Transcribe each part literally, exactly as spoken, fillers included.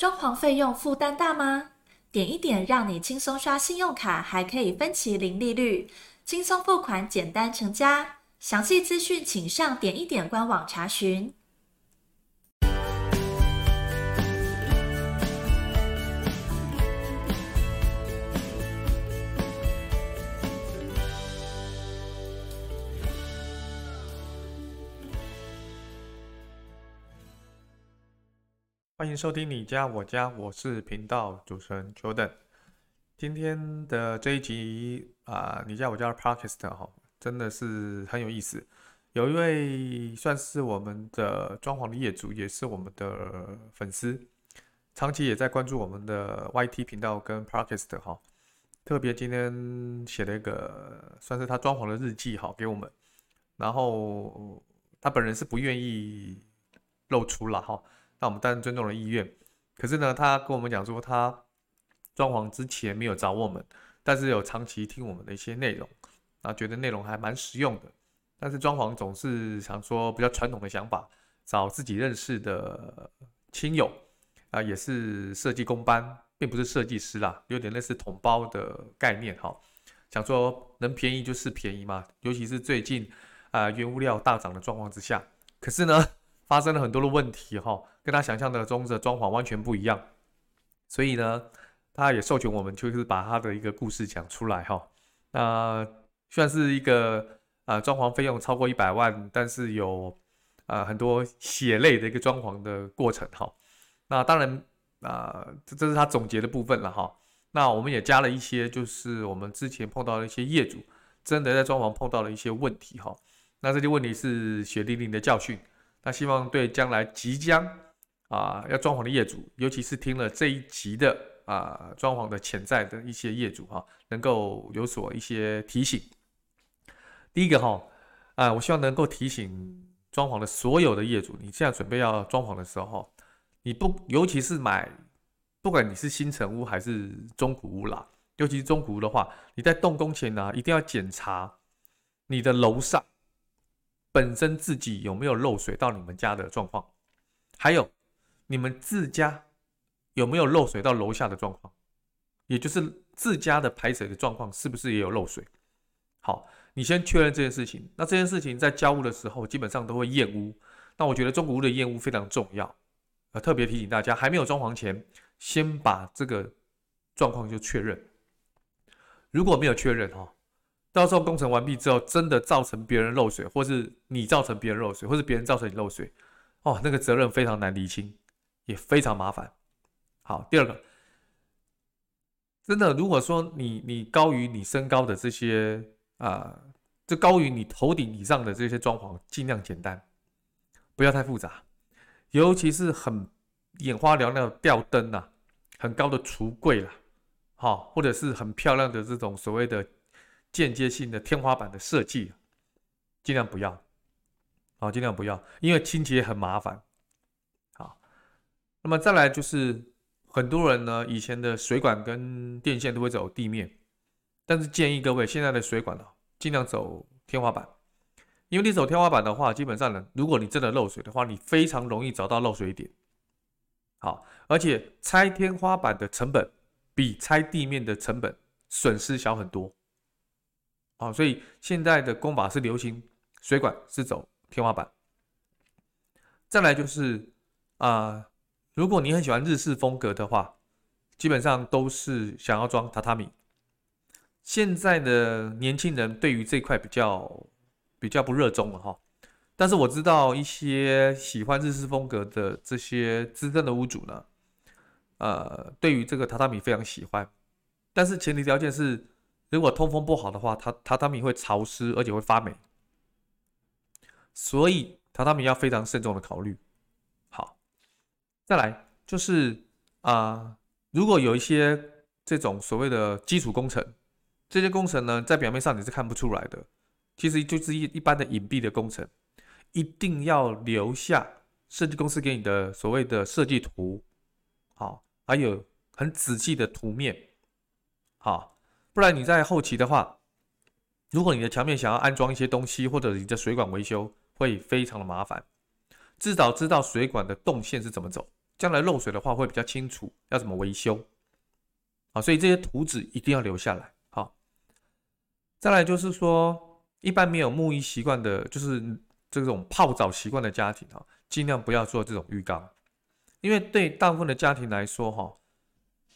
装潢费用负担大吗？点一点让你轻松刷信用卡，还可以分期零利率，轻松付款，简单成家。详细资讯请上点一点官网查询。欢迎收听你家我家，我是频道主持人 Jordan。 今天的这一集、呃、你家我家的 Podcast、哦、真的是很有意思。有一位算是我们的装潢的业主，也是我们的粉丝，长期也在关注我们的 Y T 频道跟 Podcast、哦、特别今天写了一个算是他装潢的日记、哦、给我们，然后他本人是不愿意露出啦、哦，那我们当然尊重了意愿，可是呢，他跟我们讲说，他装潢之前没有找我们，但是有长期听我们的一些内容，然后觉得内容还蛮实用的。但是装潢总是想说比较传统的想法，找自己认识的亲友啊、呃，也是设计工班，并不是设计师啦，有点类似统包的概念哈。想说能便宜就是便宜嘛，尤其是最近啊、呃、原物料大涨的状况之下，可是呢，发生了很多的问题哈，跟他想象的中的装潢完全不一样，所以呢，他也授权我们就是把他的一个故事讲出来哈。那虽然是一个呃装潢费用超过一百万，但是有呃很多血泪的一个装潢的过程哈。那当然啊、呃，这是他总结的部分了哈。那我们也加了一些，就是我们之前碰到的一些业主真的在装潢碰到了一些问题哈。那这些问题是血淋淋的教训。那希望对将来即将啊、呃、要装潢的业主，尤其是听了这一集的啊、呃、装潢的潜在的一些业主哈、啊，能够有所一些提醒。第一个哈啊、呃，我希望能够提醒装潢的所有的业主，你现在准备要装潢的时候，你不尤其是买，不管你是新成屋还是中古屋啦，尤其是中古屋的话，你在动工前呢、啊，一定要检查你的楼上本身自己有没有漏水到你们家的状况，还有你们自家有没有漏水到楼下的状况，也就是自家的排水的状况是不是也有漏水。好，你先确认这件事情。那这件事情在交屋的时候基本上都会验屋，那我觉得中古屋的验屋非常重要，特别提醒大家还没有装潢前先把这个状况就确认。如果没有确认哦，到时候工程完毕之后，真的造成别人漏水，或是你造成别人漏水，或是别人造成你漏水，哦，那个责任非常难厘清，也非常麻烦。好，第二个，真的如果说你你高于你身高的这些啊、呃，就高于你头顶以上的这些装潢，尽量简单，不要太复杂，尤其是很眼花缭乱的吊灯啊，很高的橱柜啦、啊，好、哦，或者是很漂亮的这种所谓的间接性的天花板的设计，尽量不要，好，尽量不要，因为清洁很麻烦。好，那么再来就是很多人呢，以前的水管跟电线都会走地面，但是建议各位现在的水管呢、啊，尽量走天花板，因为你走天花板的话，基本上呢，如果你真的漏水的话，你非常容易找到漏水点。好，而且拆天花板的成本比拆地面的成本损失小很多。好，所以现在的工法是流行水管是走天花板。再来就是啊、呃，如果你很喜欢日式风格的话，基本上都是想要装榻榻米。现在的年轻人对于这块比较比较不热衷了哈，但是我知道一些喜欢日式风格的这些资深的屋主呢，呃，对于这个榻榻米非常喜欢，但是前提条件是，如果通风不好的话，它榻榻米会潮湿，而且会发霉，所以榻榻米要非常慎重的考虑。好，再来就是啊、呃，如果有一些这种所谓的基础工程，这些工程呢，在表面上你是看不出来的，其实就是一一般的隐蔽的工程，一定要留下设计公司给你的所谓的设计图，好，还有很仔细的图面，好。不然你在后期的话，如果你的墙面想要安装一些东西，或者你的水管维修，会非常的麻烦。至少知道水管的动线是怎么走，将来漏水的话会比较清楚要怎么维修。好，所以这些图纸一定要留下来。好，再来就是说，一般没有沐浴习惯的，就是这种泡澡习惯的家庭啊，尽量不要做这种浴缸，因为对大部分的家庭来说，哈，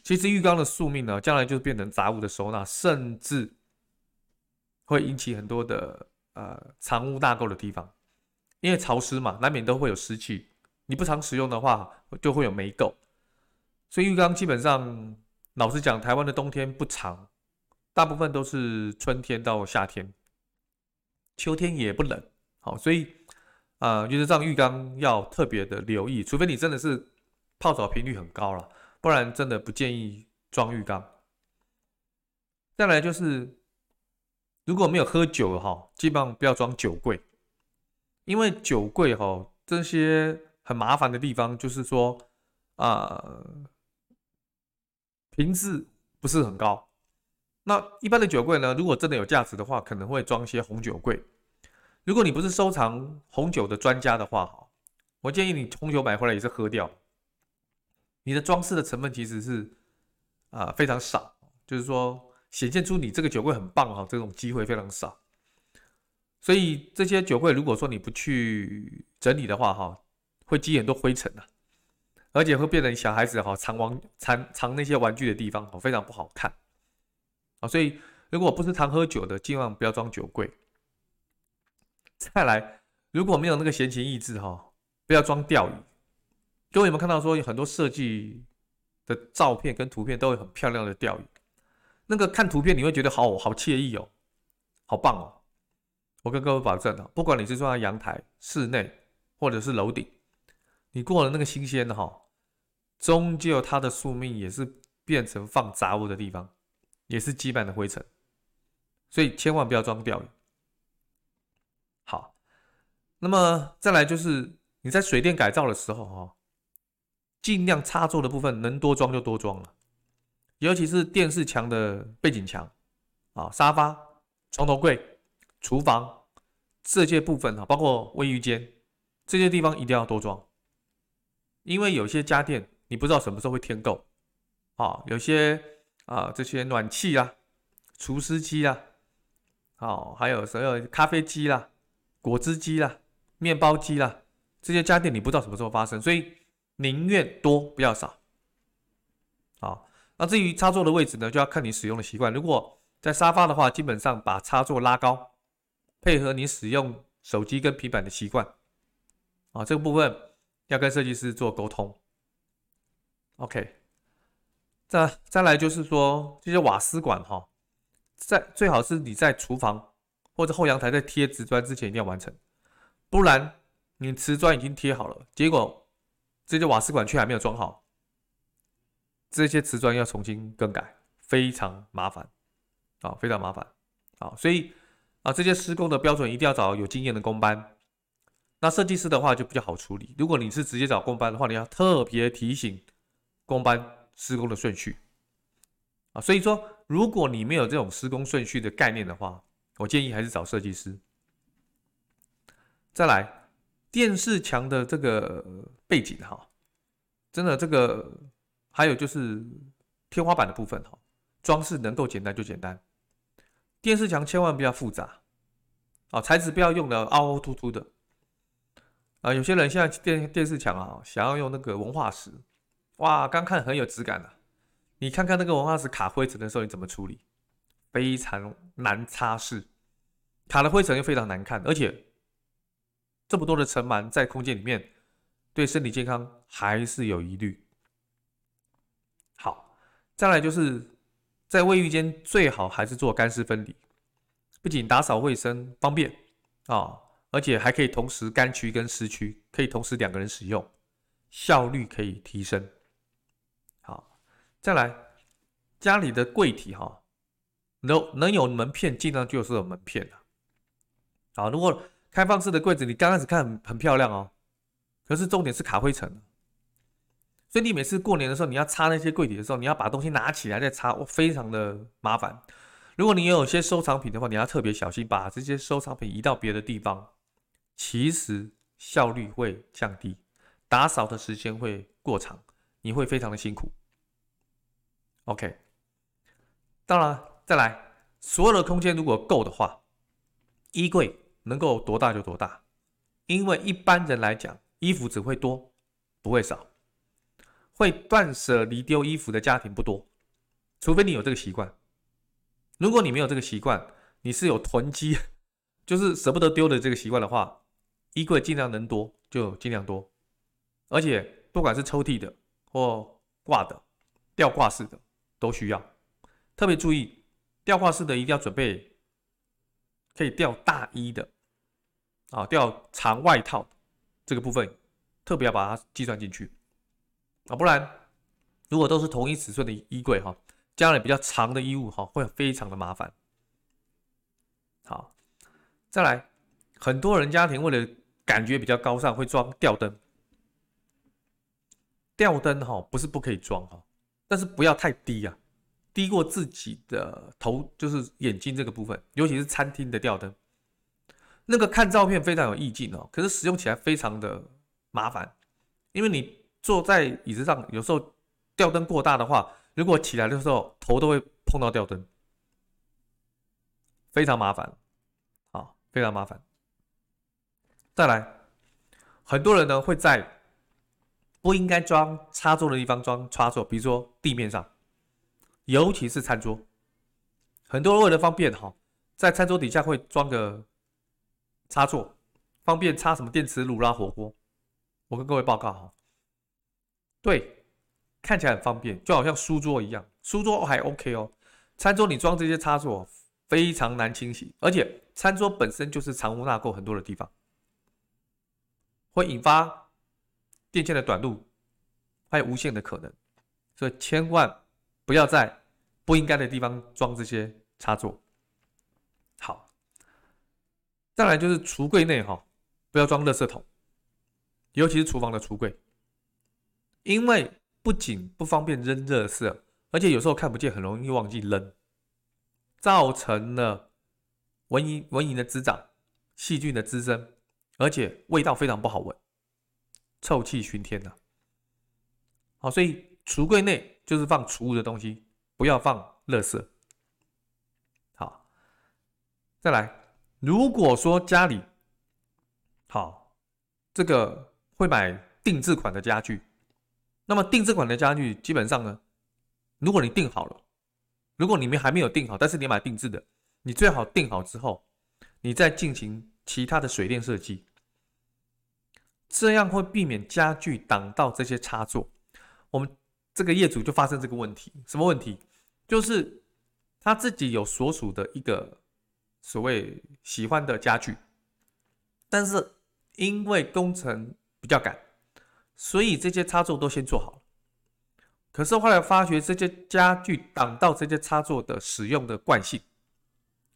其实浴缸的宿命呢，将来就变成杂物的收纳，甚至会引起很多的呃藏污纳垢的地方，因为潮湿嘛，难免都会有湿气，你不常使用的话，就会有霉垢，所以浴缸基本上。老实讲，台湾的冬天不长，大部分都是春天到夏天，秋天也不冷。好，所以啊、呃，就是让浴缸要特别的留意，除非你真的是泡澡频率很高了，不然真的不建议装浴缸。再来就是，如果没有喝酒哈，基本上不要装酒柜，因为酒柜哈这些很麻烦的地方，就是说啊。呃瓶子不是很高，那一般的酒柜呢？如果真的有价值的话，可能会装些红酒柜。如果你不是收藏红酒的专家的话，我建议你红酒买回来也是喝掉。你的装饰的成分其实是啊、呃、非常少，就是说显现出你这个酒柜很棒哈，这种机会非常少。所以这些酒柜如果说你不去整理的话哈，会积很多灰尘啊。而且会变成小孩子哈藏玩藏藏那些玩具的地方非常不好看，所以如果不是常喝酒的，尽量不要装酒柜。再来，如果没有那个闲情逸致哈，不要装钓鱼。各位有没有看到说有很多设计的照片跟图片都有很漂亮的钓鱼？那个看图片你会觉得好好惬意哦，好棒哦！我跟各位保证啊，不管你是装在阳台、室内或者是楼顶，你过了那个新鲜的哈。终究它的宿命也是变成放杂物的地方，也是积满的灰尘，所以千万不要装钓鱼。好，那么再来就是你在水电改造的时候哈、哦，尽量插座的部分能多装就多装了，尤其是电视墙的背景墙啊、沙发、床头柜、厨房这些部分啊，包括卫浴间这些地方一定要多装，因为有些家电。你不知道什么时候会添购，啊、哦，有些啊、呃、这些暖气啊、除湿机啦、啊，哦，还有什么咖啡机啦、啊、果汁机啦、啊、面包机啦、啊，这些家电你不知道什么时候发生，所以宁愿多不要少。啊、哦，那至于插座的位置呢，就要看你使用的习惯。如果在沙发的话，基本上把插座拉高，配合你使用手机跟平板的习惯。啊、哦，这个部分要跟设计师做沟通。OK， 再再来就是说这些瓦斯管哈、哦，在最好是你在厨房或者后阳台在贴瓷砖之前一定要完成，不然你瓷砖已经贴好了，结果这些瓦斯管却还没有装好，这些瓷砖要重新更改，非常麻烦啊、哦，非常麻烦啊、哦，所以啊这些施工的标准一定要找有经验的工班。那设计师的话就比较好处理，如果你是直接找工班的话，你要特别提醒。工班施工的顺序啊，所以说如果你没有这种施工顺序的概念的话，我建议还是找设计师。再来，电视墙的这个背景哈，真的这个还有就是天花板的部分哈，装饰能够简单就简单，电视墙千万不要复杂啊，材质不要用的凹凹凸凸的啊，有些人现在电电视墙啊，想要用那个文化石。哇，刚看很有质感啊，你看看那个文化石卡灰尘的时候，你怎么处理？非常难擦拭，卡的灰尘又非常难看，而且这么多的尘螨在空间里面，对身体健康还是有疑虑。好，再来就是在卫浴间最好还是做干湿分离，不仅打扫卫生方便啊、哦，而且还可以同时干区跟湿区可以同时两个人使用，效率可以提升。好，再来，家里的柜体哈、哦，能能有门片，尽量就是有门片啊。好，如果开放式的柜子，你刚开始看 很, 很漂亮哦，可是重点是卡灰尘，所以你每次过年的时候，你要擦那些柜体的时候，你要把东西拿起来再擦，哦、非常的麻烦。如果你有些收藏品的话，你要特别小心，把这些收藏品移到别的地方，其实效率会降低。打扫的时间会过长，你会非常的辛苦。 OK， 当然再来，所有的空间如果够的话，衣柜能够多大就多大，因为一般人来讲，衣服只会多不会少，会断舍离丢衣服的家庭不多，除非你有这个习惯。如果你没有这个习惯，你是有囤积，就是舍不得丢的这个习惯的话，衣柜尽量能多就尽量多，而且不管是抽屉的或挂的、吊挂式的都需要。特别注意，吊挂式的一定要准备可以吊大衣的，啊，吊长外套这个部分特别要把它计算进去啊，不然如果都是同一尺寸的衣柜哈，加了比较长的衣物哈，会非常的麻烦。好，再来，很多人家庭为了感觉比较高尚，会装吊灯。吊灯哈不是不可以装哈，但是不要太低啊，低过自己的头就是眼睛这个部分，尤其是餐厅的吊灯，那个看照片非常有意境哦，可是使用起来非常的麻烦，因为你坐在椅子上，有时候吊灯过大的话，如果起来的时候头都会碰到吊灯，非常麻烦，好，非常麻烦。再来，很多人呢会在不应该装插座的地方装插座，比如说地面上，尤其是餐桌，很多人为了方便哈，在餐桌底下会装个插座，方便插什么电磁炉啦、火锅。我跟各位报告哈，对，看起来很方便，就好像书桌一样，书桌还 OK 哦，餐桌你装这些插座非常难清洗，而且餐桌本身就是藏污纳垢很多的地方，会引发电线的短路，还有无限的可能，所以千万不要在不应该的地方装这些插座。好，再来就是橱柜内哈，不要装垃圾桶，尤其是厨房的橱柜，因为不仅不方便扔垃圾，而且有时候看不见，很容易忘记扔，造成了蚊蝇蚊蝇的滋长、细菌的滋生，而且味道非常不好闻。臭气熏天呐、啊！好，所以橱柜内就是放储物的东西，不要放垃圾。好，再来，如果说家里好这个会买定制款的家具，那么定制款的家具基本上呢，如果你定好了，如果你们还没有定好，但是你买定制的，你最好定好之后，你再进行其他的水电设计。这样会避免家具挡到这些插座。我们这个业主就发生这个问题，什么问题？就是他自己有所属的一个所谓喜欢的家具，但是因为工程比较赶，所以这些插座都先做好了。可是后来发觉这些家具挡到这些插座的使用的惯性，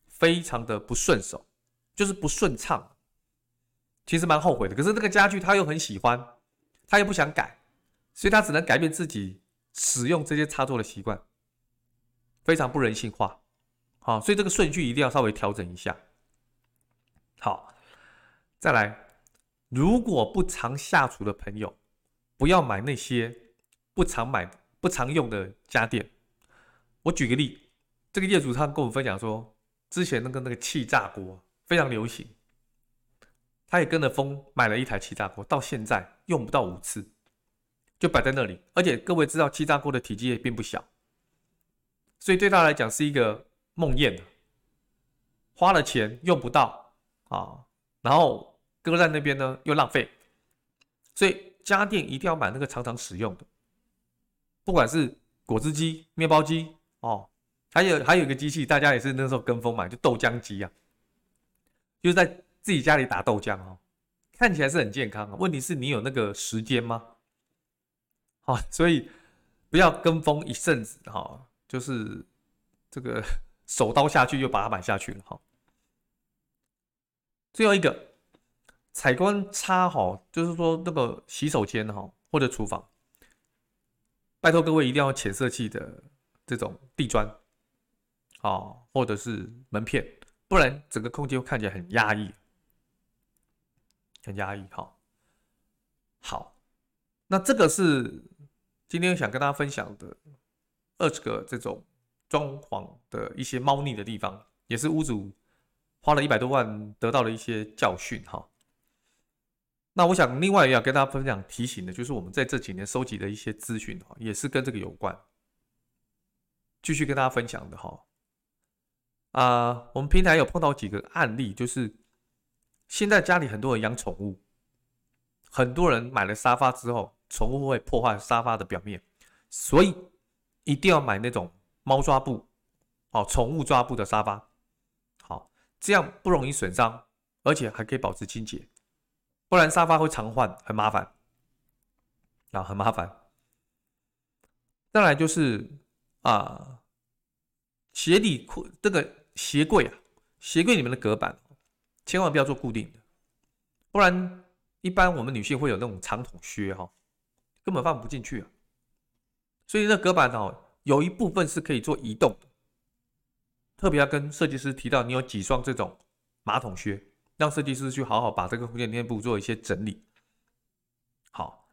非常的不顺手，就是不顺畅。其实蛮后悔的，可是这个家具他又很喜欢，他又不想改，所以他只能改变自己使用这些插座的习惯，非常不人性化。好，所以这个顺序一定要稍微调整一下。好，再来，如果不常下厨的朋友，不要买那些不常买、不常用的家电。我举个例，这个业主他跟我们分享说，之前那个那个气炸锅非常流行。他也跟着风买了一台气炸锅，到现在用不到五次，就摆在那里。而且各位知道，气炸锅的体积也并不小，所以对他来讲是一个梦魇，花了钱用不到啊，然后搁在那边呢又浪费，所以家电一定要买那个常常使用的，不管是果汁机、面包机哦，还有还有一个机器，大家也是那时候跟风买，就豆浆机啊，就是在自己家里打豆浆哦，看起来是很健康啊。问题是你有那个时间吗？好、哦，所以不要跟风一阵子哈、哦，就是这个手刀下去就把它买下去了哈、哦。最后一个采光差哈、哦，就是说那个洗手间哈、哦、或者厨房，拜托各位一定要浅色系的这种地砖，哦，或者是门片，不然整个空间会看起来很压抑。很压抑哈。好，那这个是今天想跟大家分享的二十个这种装潢的一些猫腻的地方，也是屋主花了一百多万得到了一些教训哈。那我想另外也要跟大家分享提醒的，就是我们在这几年收集的一些资讯也是跟这个有关，继续跟大家分享的哈。啊、呃，我们平台有碰到几个案例，就是现在家里很多人养宠物，很多人买了沙发之后，宠物会破坏沙发的表面，所以一定要买那种猫抓布，好、哦，宠物抓布的沙发，好，这样不容易损伤，而且还可以保持清洁，不然沙发会常换，很麻烦，啊，很麻烦。再来就是啊，鞋底裤这个鞋柜啊，鞋柜里面的隔板，千万不要做固定的，不然一般我们女性会有那种长筒靴哈、哦，根本放不进去啊。所以那隔板哦，有一部分是可以做移动的，特别要跟设计师提到，你有几双这种马桶靴，让设计师去好好把这个空间内部做一些整理。好，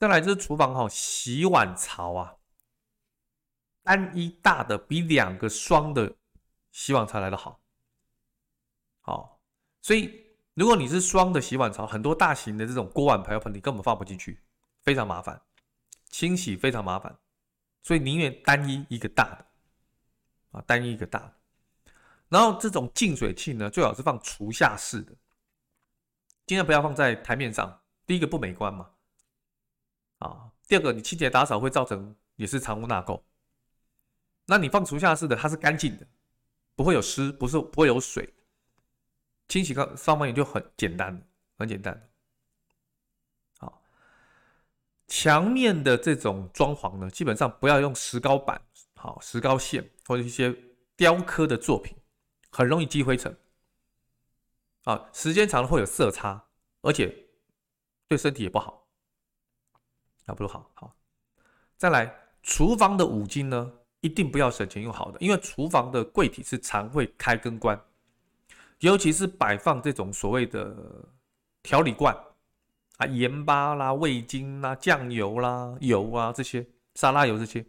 再来就是厨房哈、哦，洗碗槽啊，单一大的比两个双的洗碗槽来的好。好，所以如果你是双的洗碗槽，很多大型的这种锅碗瓢盆你根本放不进去，非常麻烦，清洗非常麻烦。所以宁愿单一一个大的啊，单一一个大的。然后这种净水器呢，最好是放厨下式的，尽量不要放在台面上。第一个不美观嘛，啊，第二个你清洁打扫会造成也是藏污纳垢。那你放厨下式的，它是干净的，不会有湿，不是不会有水，清洗上面也就很简单，很简单。墙面的这种装潢呢，基本上不要用石膏板、好石膏线或者一些雕刻的作品，很容易积灰尘。啊，时间长了会有色差，而且对身体也不好。啊，不好，好。再来，厨房的五金呢，一定不要省钱用好的，因为厨房的柜体是常会开跟关，尤其是摆放这种所谓的调理罐。啊，盐巴啦、味精啦、酱油啦、油啊这些沙拉油这些，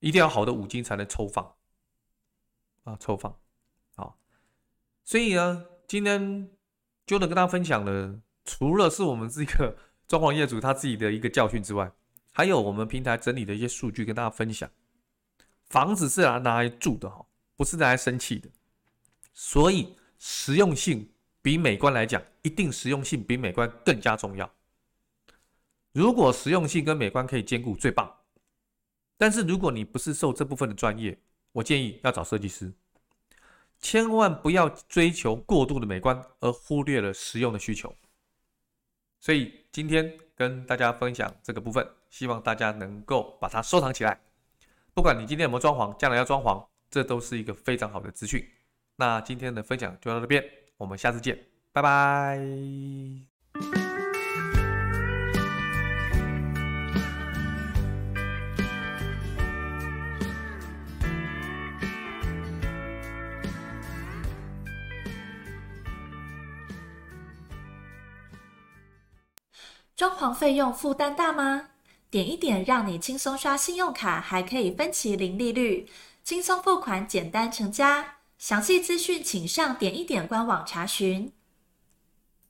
一定要好的五金才能抽放啊，抽放好。所以呢，今天 Jordan 跟大家分享的，除了是我们这个装潢业主他自己的一个教训之外，还有我们平台整理的一些数据跟大家分享。房子是拿来住的哈，不是拿来生气的，所以实用性比美观来讲，一定实用性比美观更加重要。如果实用性跟美观可以兼顾，最棒。但是如果你不是受这部分的专业，我建议要找设计师。千万不要追求过度的美观，而忽略了实用的需求。所以今天跟大家分享这个部分，希望大家能够把它收藏起来。不管你今天有没有装潢，将来要装潢，这都是一个非常好的资讯。那今天的分享就到这边。我们下次见，拜拜。装潢费用负担大吗？点一点让你轻松刷信用卡，还可以分期零利率，轻松付款，简单成家。详细资讯请上点一点官网查询。